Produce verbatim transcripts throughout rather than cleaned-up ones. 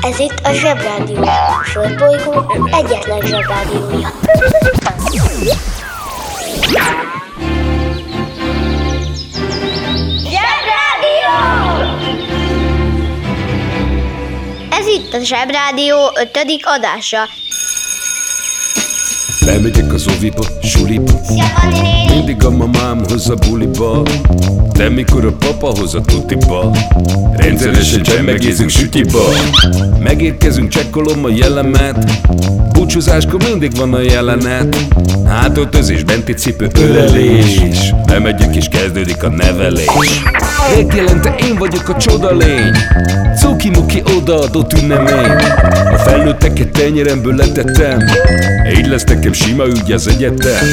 Ez itt a Zsebrádió, a Földbolygó egyetlen Zsebrádiója. Zsebrádió! Ez itt a Zsebrádió ötödik adása. Bemegyek az oviba, suliba, mindig a mamámhoz a buliba, de mikor a papahoz a tutiba, rendszeresen csemmegézünk sütiba. Megérkezünk, csekkolom a jellemet, búcsúzáskor mindig van a jelenet. Hátortözés, benti cipő, ölelés, bemegyek és kezdődik a nevelés. Megjelente én vagyok a csoda lény, cuki-muki odaadott ünnemény. A felnőtteket tenyeremből letettem, így lesz nekem sima ügy az egyetem.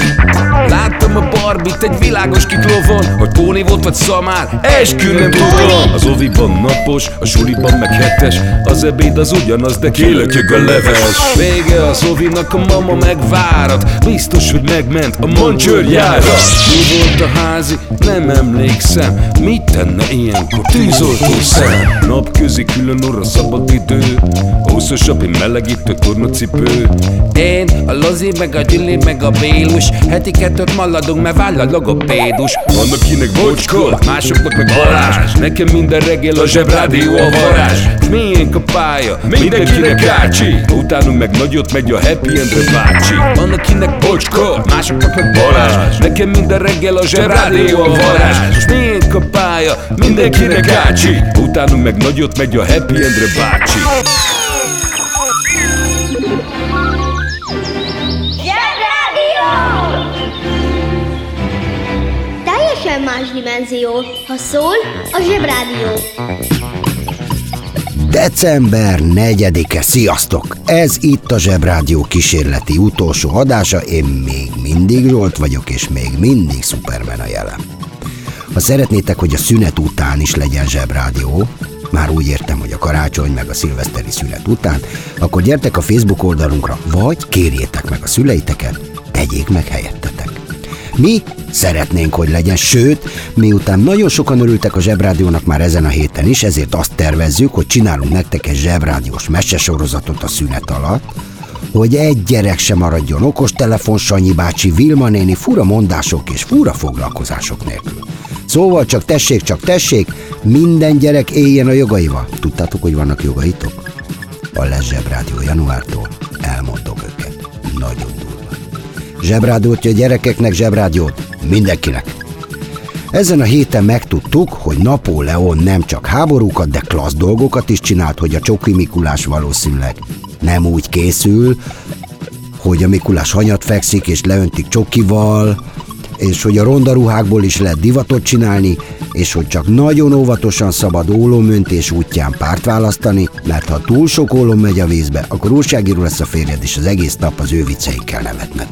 Láttam a Barbie-t egy világos kitlovon, hogy Póni volt vagy Szamár, esküllem tudom. Az oviban napos, a suliban meg hetes, az ebéd az ugyanaz, de kéletjeg a leves. Vége az ovinak, a mama megvárat, biztos, hogy megment a mancsőrjára. Mi volt a házi? Nem emlékszem, mit tenne ilyenkor tűzoltó szem? Napközi külön orra szabad idő, húszosabb, én melegítő tornacipő. Én, a Lozi, meg a Gyüli, meg a Bélus, heti kettőt maladunk, mert váll a logopédus. Annak kinek bocskol, másoknak meg varázs, nekem minden reggel a Zsebrádió a varázs. Miénk a pálya, mindenkinek ácsi, utánunk meg nagyot megy a Happy Endre bácsi. Annak kinek bocskol, másoknak meg varázs, nekem minden reggel a Zsebrádió a varázs. Miénk a pálya, mindenkinek ácsi, utánunk meg nagyot megy a Happy Endre bácsi. Más dimenzió, ha szól a Zsebrádió. December negyedike, sziasztok! Ez itt a Zsebrádió kísérleti utolsó adása, én még mindig Zsolt vagyok, és még mindig Superman a jelen. Ha szeretnétek, hogy a szünet után is legyen Zsebrádió, már úgy értem, hogy a karácsony meg a szilveszteri szünet után, akkor gyertek a Facebook oldalunkra, vagy kérjétek meg a szüleiteket, tegyék meg helyettetek. Mi szeretnénk, hogy legyen, sőt, miután nagyon sokan örültek a Zsebrádiónak már ezen a héten is, ezért azt tervezzük, hogy csinálunk nektek egy zsebrádiós mesesorozatot a szünet alatt, hogy egy gyerek sem maradjon okostelefon, Sanyi bácsi, Vilma néni, fura mondások és fura foglalkozások nélkül. Szóval csak tessék, csak tessék, minden gyerek éljen a jogaival. Tudtátok, hogy vannak jogaitok? A lesz Zsebrádió januártól, elmondok őket. Nagyon Zsebrádiót a gyerekeknek, Zsebrádiót mindenkinek. Ezen a héten megtudtuk, hogy Napóleon nem csak háborúkat, de klassz dolgokat is csinált, hogy a Csoki Mikulás valószínűleg nem úgy készül, hogy a Mikulás hanyat fekszik és leöntik csokival, és hogy a rondaruhákból is lehet divatot csinálni, és hogy csak nagyon óvatosan szabad ólomöntés útján párt választani, mert ha túl sok ólom megy a vízbe, akkor újságíró lesz a férjed, és az egész nap az ő vicceikkel nevetned.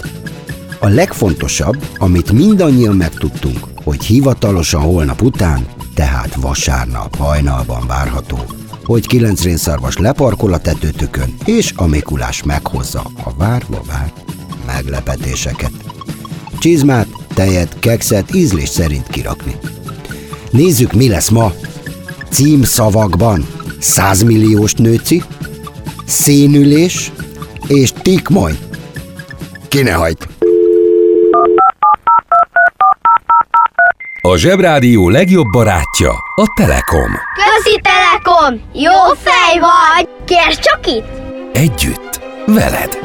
A legfontosabb, amit mindannyian megtudtunk, hogy hivatalosan holnap után, tehát vasárnap hajnalban várható, hogy kilenc rénszarvas leparkol a tetőtökön, és a Mikulás meghozza a várva várt meglepetéseket. Csizmát, tejet, kekszet ízlés szerint kirakni. Nézzük, mi lesz ma. Címszavakban százmilliós nőci, szénülés és tikmony. Ki ne hajt! A Zsebrádió legjobb barátja a Telekom. Köszi Telekom! Jó fej vagy! Kérd csak itt! Együtt, veled!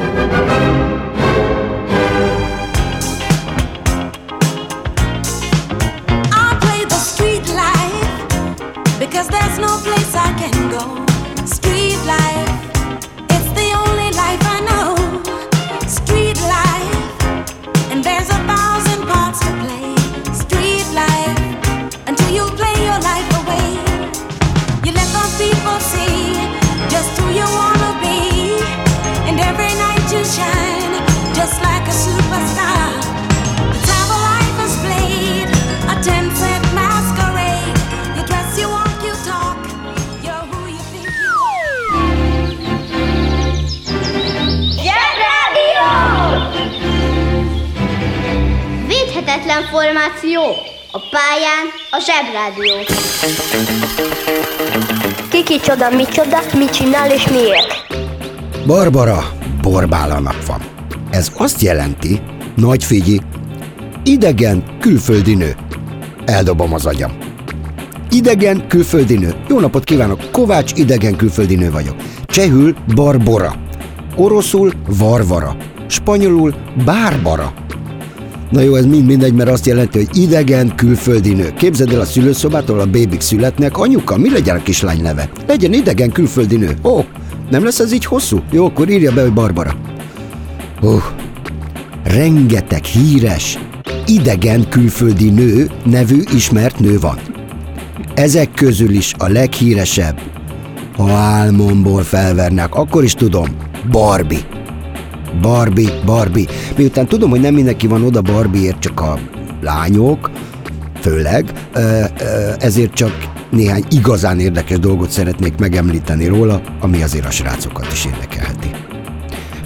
Cause there's no place I can go. Street life, it's the only life I know. Street life, and there's a thousand parts to play. Street life, until you play your life away. You let the people see just who you wanna be, and every night you shine just like a superstar. The time of life is played, a ten-cent masquerade. Védhetetlen formáció, a pályán a Zsebrádió. Ki kicsoda, micsoda, mit csinál és miért. Barbara, borbála nap van. Ez azt jelenti, nagy figyi, idegen, külföldi nő. Eldobom az agyam. Idegen, külföldi nő. Jó napot kívánok, Kovács, idegen, külföldi nő vagyok. Csehül, Barbora. Oroszul, Varvara. Spanyolul, Bárbara. Na jó, ez mind mindegy, mert azt jelenti, hogy idegen, külföldi nő. Képzeld el, a szülőszobától a bébik születnek. Anyuka, mi legyen a kislány neve? Legyen idegen, külföldi nő. Ó, nem lesz ez így hosszú? Jó, akkor írja be, hogy Barbara. Ó, uh, rengeteg híres, idegen, külföldi nő nevű ismert nő van. Ezek közül is a leghíresebb, ha álmomból felvernek, akkor is tudom, Barbie. Barbie, Barbie. Miután tudom, hogy nem mindenki van oda Barbieért, csak a lányok, főleg, ezért csak néhány igazán érdekes dolgot szeretnék megemlíteni róla, ami azért a srácokat is érdekelheti.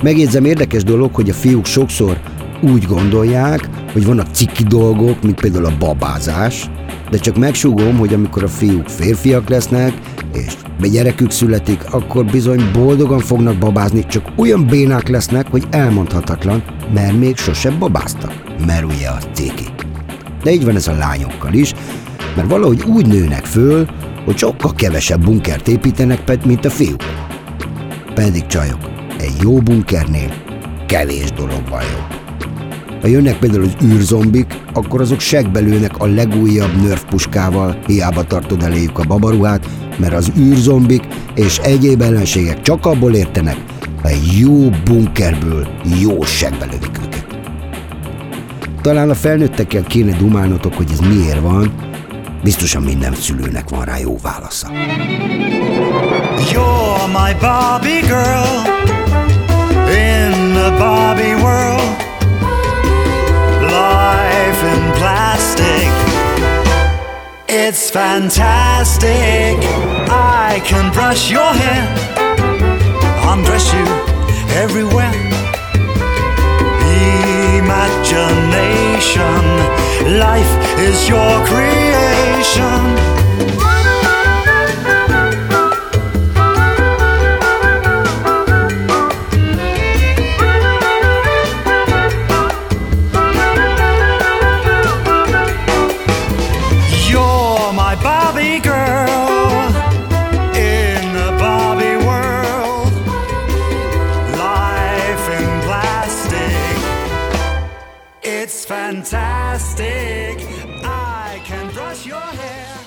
Megjegyzem, érdekes dolog, hogy a fiúk sokszor úgy gondolják, hogy vannak ciki dolgok, mint például a babázás, de csak megsúgom, hogy amikor a fiúk férfiak lesznek, és gyerekük születik, akkor bizony boldogan fognak babázni, csak olyan bénák lesznek, hogy elmondhatatlan, mert még sose babáztak, mert ugye az ciki. De így van ez a lányokkal is, mert valahogy úgy nőnek föl, hogy sokkal kevesebb bunkert építenek, mint a fiúk. Pedig csajok, egy jó bunkernél kevés dolog van jó. Ha jönnek például az űrzombik, akkor azok segbelőnek a legújabb nörvpuskával, hiába tartod eléjük a babaruhát, mert az űrzombik és egyéb ellenségek csak abból értenek, ha egy jó bunkerből jó segbelődik őket. Talán a felnőttekkel kéne dumálnotok, hogy ez miért van, biztosan minden szülőnek van rá jó válasza. You're my Barbie girl in the Barbie world. Life in plastic, it's fantastic. I can brush your hair, undress you everywhere. Imagination, life is your creation. Fantastic, I can brush your hair.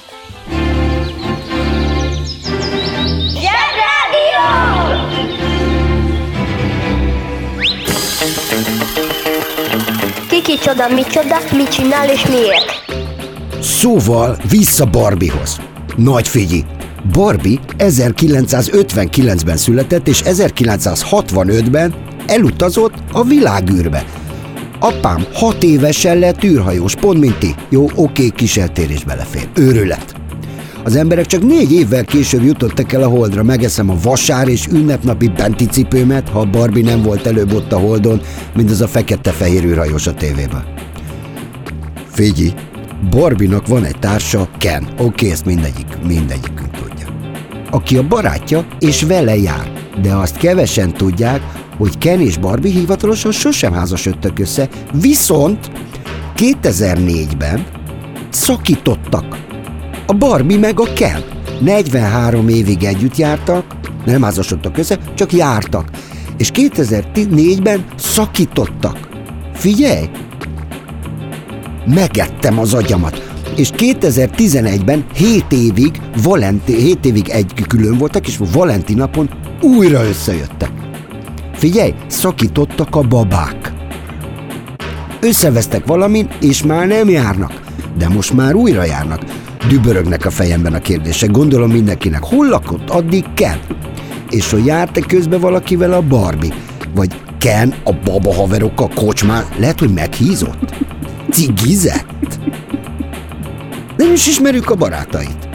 Zsebrádió! Ki kicsoda, micsoda, mit csinál és miért? Szóval vissza Barbiehoz. Nagy figyi! Barbie ezerkilencszázötvenkilencben született, és ezerkilencszázhatvanötben elutazott a világűrbe. Apám hat évesen lett űrhajós, pont mint ti. Jó, oké, kis eltérés belefér. Őrület. Az emberek csak négy évvel később jutottak el a holdra. Megeszem a vasár és ünnepnapi benti cipőmet, ha a Barbie nem volt előbb ott a holdon, mint az a fekete-fehér űrhajós a tévében. Figyelj, Barbie-nak van egy társa, Ken. Oké, ezt mindegyik, mindegyikünk tudja. Aki a barátja és vele jár, de azt kevesen tudják, hogy Ken és Barbie hivatalosan sosem házasodtak össze, viszont kétezer-négyben szakítottak. A Barbie meg a Ken. negyvenhárom évig együtt jártak, nem házasodtak össze, csak jártak. És kétezer-négyben szakítottak. Figyelj! Megettem az agyamat. És kétezer-tizenegyben hét évig, Valenti, hét évig egy külön voltak, és Valenti napon újra összejöttek. Figyelj, szakítottak a babák. Összevesztek valamin, és már nem járnak. De most már újra járnak. Dübörögnek a fejemben a kérdések. Gondolom mindenkinek, hol lakott addig Ken? És hogy járt-e közben valakivel a Barbie? Vagy Ken a baba haverokkal kocsmán? Lehet, hogy meghízott? Cigizett? Nem is ismerjük a barátait.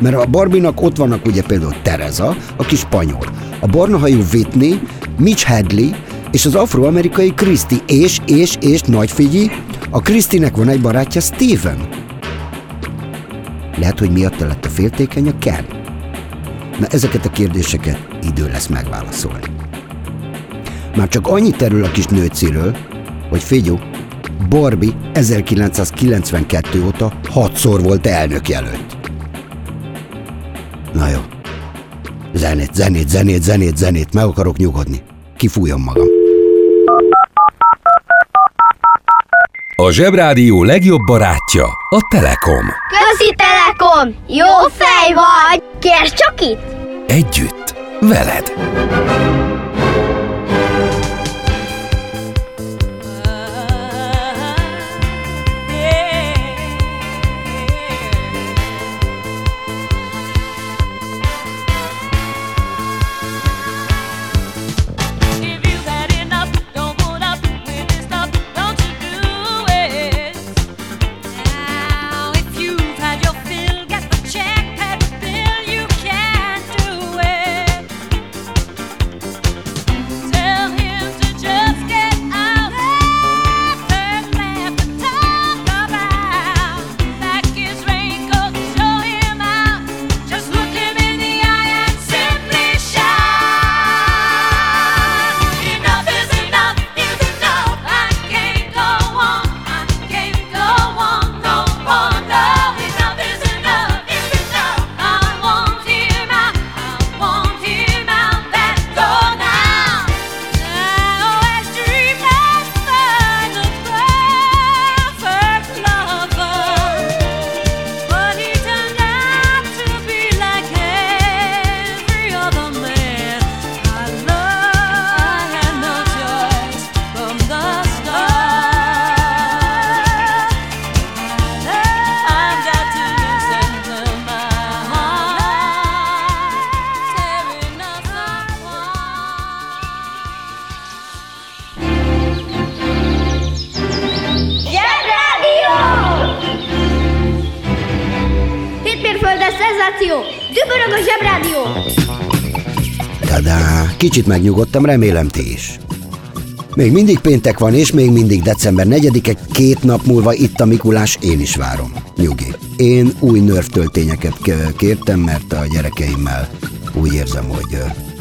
Mert a Barbie-nak ott vannak ugye például Tereza, aki spanyol, a barnahajú Whitney, Mitch Hadley és az afroamerikai Chrissy, és, és, és, nagy figyelj, a Chrissynek van egy barátja, Steven. Lehet, hogy miatta lett a féltékeny a Ken. Na, ezeket a kérdéseket idő lesz megválaszolni. Már csak annyi terül a kis nőciről, hogy figyú, Barbie ezerkilencszázkilencvenkettő óta hatszor volt elnökjelölt. Na jó. Zenét, zenét, zenét, zenét, zenét. Meg akarok nyugodni. Kifújom magam. A Zsebrádió legjobb barátja a Telekom. Köszi, Telekom! Jó fej vagy! Kérd csak itt! Együtt, veled! Dübörög a Zsebrádió! Tadá! Kicsit megnyugodtam, remélem ti is. Még mindig péntek van, és még mindig december negyedike, két nap múlva itt a Mikulás, én is várom. Nyugi. Én új nörvtöltényeket kértem, mert a gyerekeimmel úgy érzem, hogy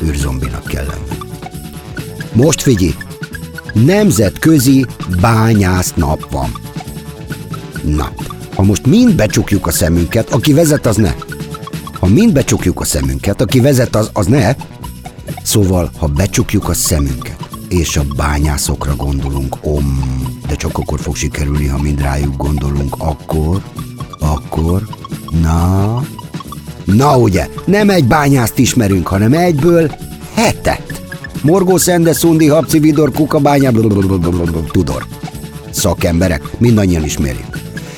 űrzombinak kellem. Most figyelj! Nemzetközi bányásznap van. Na, ha most mind becsukjuk a szemünket, aki vezet, az ne. Ha mind becsukjuk a szemünket, aki vezet, az, az ne. Szóval, ha becsukjuk a szemünket, és a bányászokra gondolunk, om, de csak akkor fog sikerülni, ha mind rájuk gondolunk, akkor, akkor, na, na ugye, nem egy bányászt ismerünk, hanem egyből hetet. Morgó, szende, szundi, habci, vidor, kukabányá, tudor. Szakemberek, mindannyian ismerjük.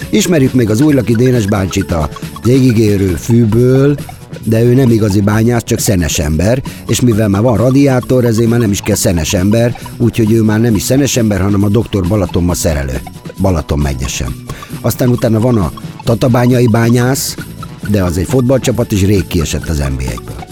Ismerjük még az újlaki Dénes bácsit a végigérő fűből, de ő nem igazi bányász, csak szenes ember, és mivel már van radiátor, ezért már nem is kell szenes ember, úgyhogy ő már nem is szenes ember, hanem a doktor Balatonma szerelő. Balaton megyesen. Aztán utána van a tatabányai bányász, de az egy fotballcsapat, és rég kiesett az en bé á-ből.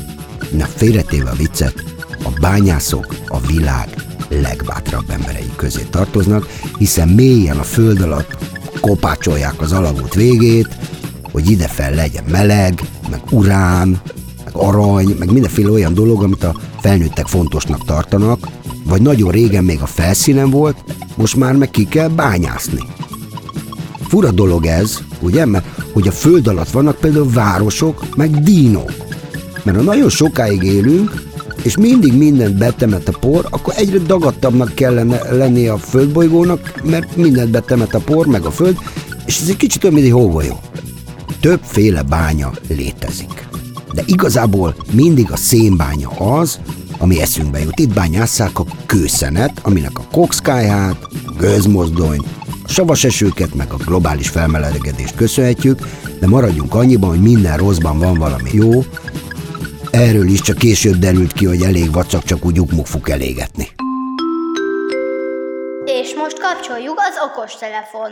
Na, félretéve a viccet, a bányászok a világ legbátrabb emberei közé tartoznak, hiszen mélyen a föld alatt kopácsolják az alagút végét, hogy idefel legyen meleg, meg urán, meg arany, meg mindenféle olyan dolog, amit a felnőttek fontosnak tartanak, vagy nagyon régen még a felszínen volt, most már meg ki kell bányászni. Fura dolog ez, ugye? Mert hogy a föld alatt vannak például városok, meg dínók. Mert ha nagyon sokáig élünk, és mindig mindent betemet a por, akkor egyre dagadtabbnak kellene lennie a földbolygónak, mert mindent betemet a por, meg a föld, és ez egy kicsit olyan, mint egy hógolyó. Többféle bánya létezik. De igazából mindig a szénbánya az, ami eszünkbe jut. Itt bányásszák a kőszenet, aminek a kokszkályhát, gőzmozdonyt, a savas esőket, meg a globális felmelegedést köszönhetjük, de maradjunk annyiban, hogy minden rosszban van valami jó. Erről is csak később derült ki, hogy elég vacak, csak úgy ukmukfuk elégetni. És most kapcsoljuk az okostelefon.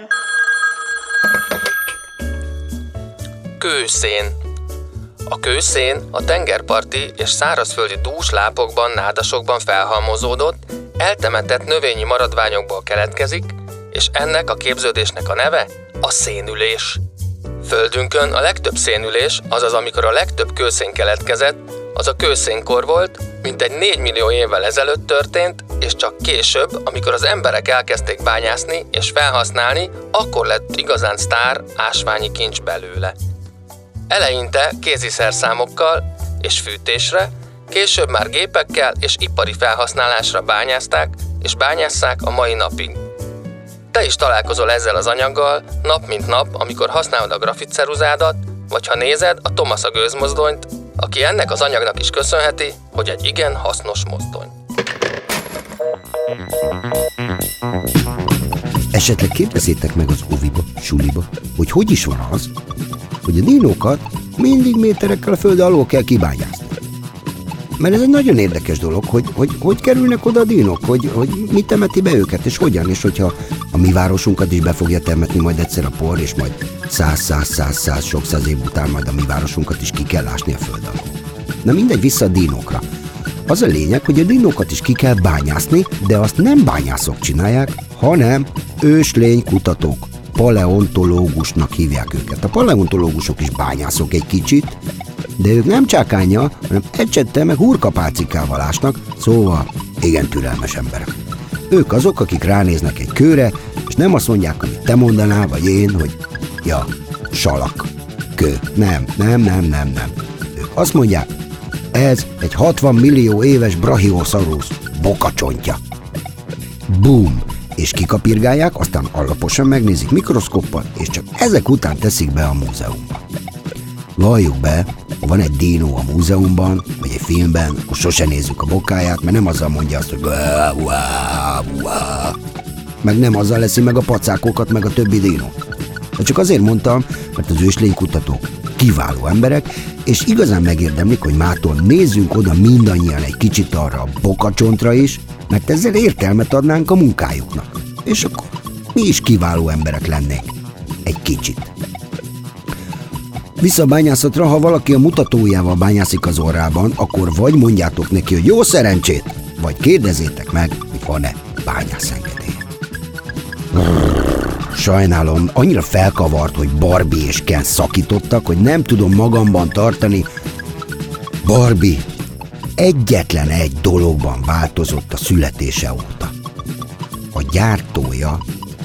Kőszén. A kőszén a tengerparti és szárazföldi dús lápokban, nádasokban felhalmozódott, eltemetett növényi maradványokból keletkezik, és ennek a képződésnek a neve a szénülés. Földünkön a legtöbb szénülés, azaz amikor a legtöbb kőszén keletkezett, Az a kőszénkor volt, mintegy négymillió évvel ezelőtt történt, és csak később, amikor az emberek elkezdték bányászni és felhasználni, akkor lett igazán sztár ásványi kincs belőle. Eleinte kéziszerszámokkal és fűtésre, később már gépekkel és ipari felhasználásra bányázták és bányásszák a mai napig. Te is találkozol ezzel az anyaggal nap mint nap, amikor használod a grafitceruzádat, vagy ha nézed a Thomas a gőzmozdonyt, aki ennek az anyagnak is köszönheti, hogy egy igen hasznos mozdony. Esetleg kérdezzétek meg az óviba, suliba, hogy hogy is van az, hogy a dinókat mindig méterekkel a föld alól kell kibányászni. Mert ez egy nagyon érdekes dolog, hogy hogy, hogy kerülnek oda a dinók, hogy, hogy mi temeti be őket, és hogyan, és hogyha a mi városunkat is be fogja temetni majd egyszer a por, és majd száz-száz-száz-száz, sok száz év után majd a mi városunkat is ki kell ásni a föld alól. Na mindegy, vissza a dinókra. Az a lényeg, hogy a dinókat is ki kell bányászni, de azt nem bányászok csinálják, hanem őslénykutatók. Paleontológusnak hívják őket. A paleontológusok is bányászok egy kicsit, de ők nem csákánnyal, hanem ecsettel meg hurkapácikával ásnak, szóval igen türelmes emberek. Ők azok, akik ránéznek egy kőre, és nem azt mondják, amit te mondanál, vagy én, hogy ja, salak, kő. Nem, nem, nem, nem, nem. Ők azt mondják, ez egy hatvan millió éves brachiosaurus bokacsontja. Boom! És kikapirgálják, aztán alaposan megnézik mikroszkóppal, és csak ezek után teszik be a múzeumba. Valljuk be, ha van egy dinó a múzeumban, vagy egy filmben, akkor sose nézzük a bokáját, mert nem azzal mondja azt, hogy wá, wá, wá. Meg nem azzal leszi meg a pacákokat, meg a többi dinó. De csak azért mondtam, mert az őslénykutatók kiváló emberek, és igazán megérdemlik, hogy mától nézzünk oda mindannyian egy kicsit arra a bokacsontra is, mert ezzel értelmet adnánk a munkájuknak. És akkor mi is kiváló emberek lennénk. Egy kicsit. Vissza a bányászatra, ha valaki a mutatójával bányászik az orrában, akkor vagy mondjátok neki, hogy jó szerencsét, vagy kérdezzétek meg, hogy van-e bányászengedélye. Sajnálom, annyira felkavart, hogy Barbie és Ken szakítottak, hogy nem tudom magamban tartani. Barbie egyetlen egy dologban változott a születése óta. A gyártója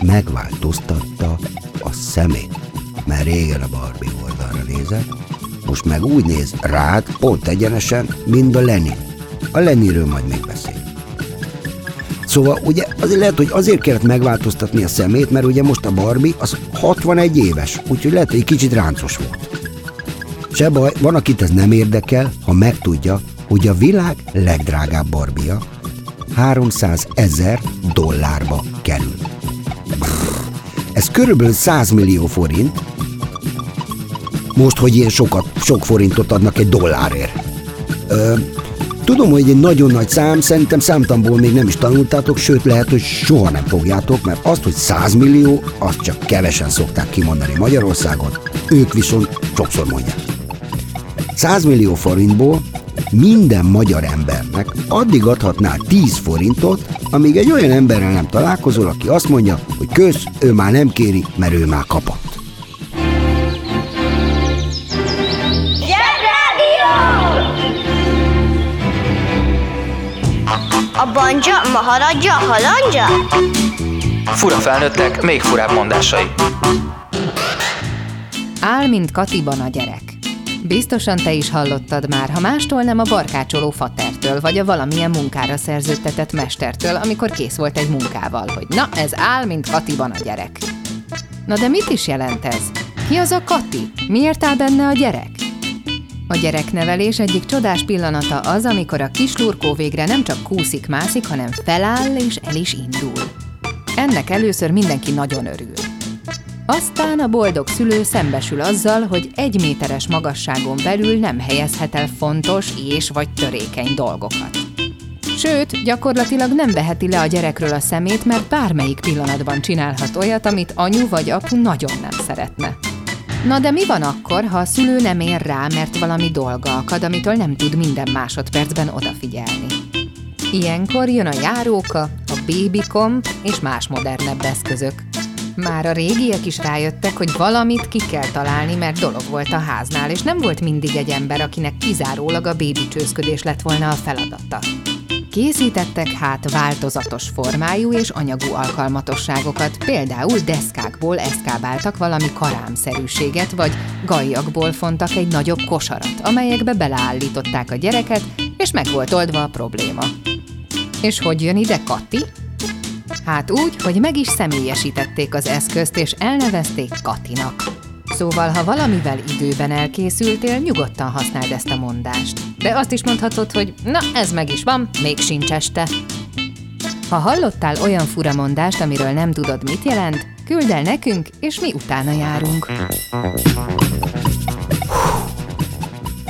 megváltoztatta a szemét. Mert régen a Barbie oldalra nézett, most meg úgy néz rád, pont egyenesen, mint a Lenin. A Leninről majd még beszél. Szóval ugye azért lehet, hogy azért kellett megváltoztatni a szemét, mert ugye most a Barbie az hatvanegy éves, úgyhogy lehet, hogy egy kicsit ráncos volt. Se baj, van, akit ez nem érdekel, ha megtudja, hogy a világ legdrágább Barbie-ja háromszázezer dollárba kerül. Brrr, ez körülbelül száz millió forint. Most, hogy ilyen sokat, sok forintot adnak egy dollárért. Ö, tudom, hogy egy nagyon nagy szám, szerintem számtamból még nem is tanultátok, sőt lehet, hogy soha nem fogjátok, mert azt, hogy száz millió, azt csak kevesen szokták kimondani Magyarországon, ők viszont sokszor mondják. száz millió forintból minden magyar embernek addig adhatnál tíz forintot, amíg egy olyan emberrel nem találkozol, aki azt mondja, hogy kösz, ő már nem kéri, mert ő már kapott. A banja, maharadja, halandja? Fura felnőttek, még furább mondásai. Áll, mint Katiban a gyerek. Biztosan te is hallottad már, ha mástól nem a barkácsoló fatertől, vagy a valamilyen munkára szerződtetett mestertől, amikor kész volt egy munkával, hogy na, ez áll, mint Katiban a gyerek. Na de mit is jelent ez? Ki az a Kati? Miért áll benne a gyerek? A gyereknevelés egyik csodás pillanata az, amikor a kis lurkó végre nem csak kúszik-mászik, hanem feláll és el is indul. Ennek először mindenki nagyon örül. Aztán a boldog szülő szembesül azzal, hogy egy méteres magasságon belül nem helyezhet el fontos és vagy törékeny dolgokat. Sőt, gyakorlatilag nem veheti le a gyerekről a szemét, mert bármelyik pillanatban csinálhat olyat, amit anyu vagy apu nagyon nem szeretne. Na de mi van akkor, ha a szülő nem ér rá, mert valami dolga akad, amitől nem tud minden másodpercben odafigyelni? Ilyenkor jön a járóka, a babykomp és más modernebb eszközök. Már a régiek is rájöttek, hogy valamit ki kell találni, mert dolog volt a háznál, és nem volt mindig egy ember, akinek kizárólag a bébicsőzködés lett volna a feladata. Készítettek hát változatos formájú és anyagú alkalmatosságokat, például deszkákból eszkábáltak valami karámszerűséget, vagy gajakból fontak egy nagyobb kosarat, amelyekbe beleállították a gyereket, és meg volt oldva a probléma. És hogy jön ide Kati? Hát úgy, hogy meg is személyesítették az eszközt, és elnevezték Katinak. Szóval, ha valamivel időben elkészültél, nyugodtan használd ezt a mondást. De azt is mondhatod, hogy na, ez meg is van, még sincs este. Ha hallottál olyan fura mondást, amiről nem tudod, mit jelent, küldd el nekünk, és mi utána járunk.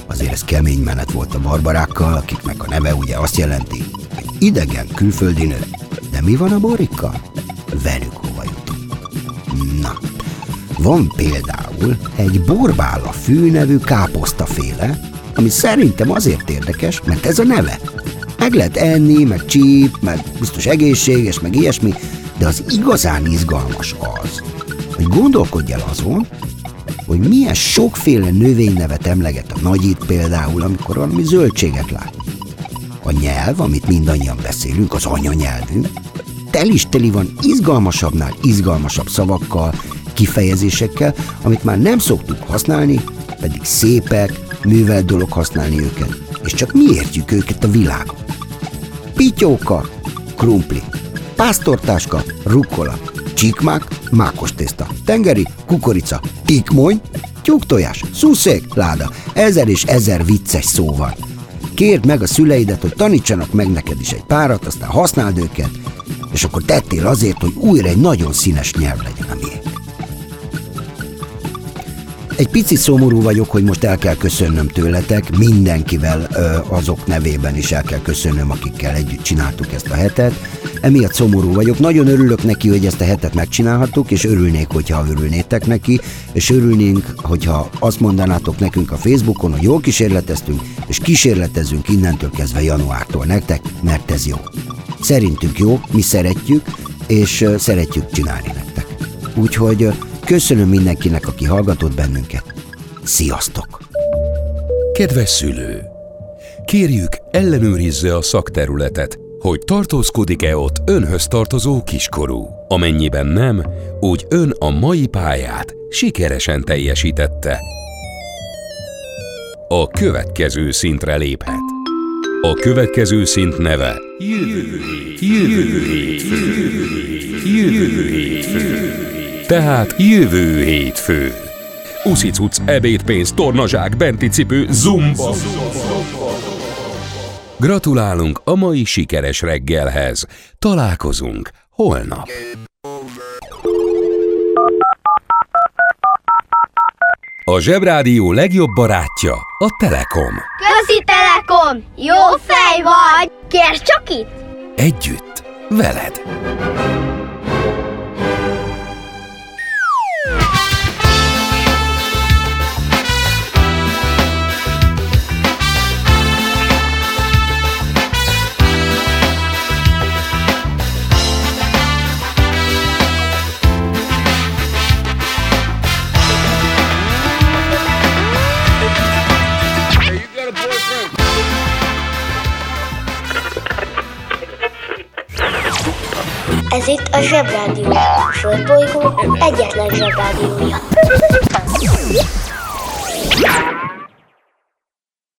Azért ez kemény menet volt a barbarákkal, akiknek a neve ugye azt jelenti, hogy idegen külföldi nő. De mi van a borikkal? Velük hova jutunk. Na, van például egy borbála fű nevű káposztaféle, ami szerintem azért érdekes, mert ez a neve. Meg lehet enni, meg csíp, meg biztos egészséges, meg ilyesmi, de az igazán izgalmas az, hogy gondolkodj el azon, hogy milyen sokféle növénynevet emleget a nagyit például, amikor valami zöldséget lát. A nyelv, amit mindannyian beszélünk, az anyanyelvünk, tel is teli van izgalmasabbnál izgalmasabb szavakkal, kifejezésekkel, amit már nem szoktuk használni, pedig szépek, művelt dolog használni őket, és csak mi értjük őket a világon. Pityóka, krumpli, pásztortáska, rukkola, csíkmák, mákostészta, tengeri, kukorica, tikmony, tyúktojás, szuszék, láda, ezer és ezer vicces szó van. Kérd meg a szüleidet, hogy tanítsanak meg neked is egy párat, aztán használd őket, és akkor tettél azért, hogy újra egy nagyon színes nyelv legyen a miénk. Egy picit szomorú vagyok, hogy most el kell köszönnöm tőletek, mindenkivel azok nevében is el kell köszönnöm, akikkel együtt csináltuk ezt a hetet. Emiatt szomorú vagyok, nagyon örülök neki, hogy ezt a hetet megcsinálhattuk, és örülnék, hogyha örülnétek neki, és örülnénk, hogyha azt mondanátok nekünk a Facebookon, hogy jól kísérleteztünk, és kísérletezünk innentől kezdve januártól nektek, mert ez jó. Szerintünk jó, mi szeretjük, és szeretjük csinálni nektek. Úgyhogy köszönöm mindenkinek, aki hallgatott bennünket. Sziasztok! Kedves szülő! Kérjük, ellenőrizze a szakterületet, hogy tartózkodik-e ott önhöz tartozó kiskorú. Amennyiben nem, úgy ön a mai pályát sikeresen teljesítette. A következő szintre léphet. A következő szint neve Jövő hét, jövő hétfő, jövő hétfő. Tehát jövő hétfő. Uszicuc, ebédpénz, tornazsák, benti cipő, zumba. Gratulálunk a mai sikeres reggelhez. Találkozunk holnap. A Zsebrádió legjobb barátja a Telekom. Közi Telekom! Jó fej vagy! Kérd csak itt! Együtt, veled! Ez itt a Zsebrádió, a Földbolygó egyetlen Zsebrádiója.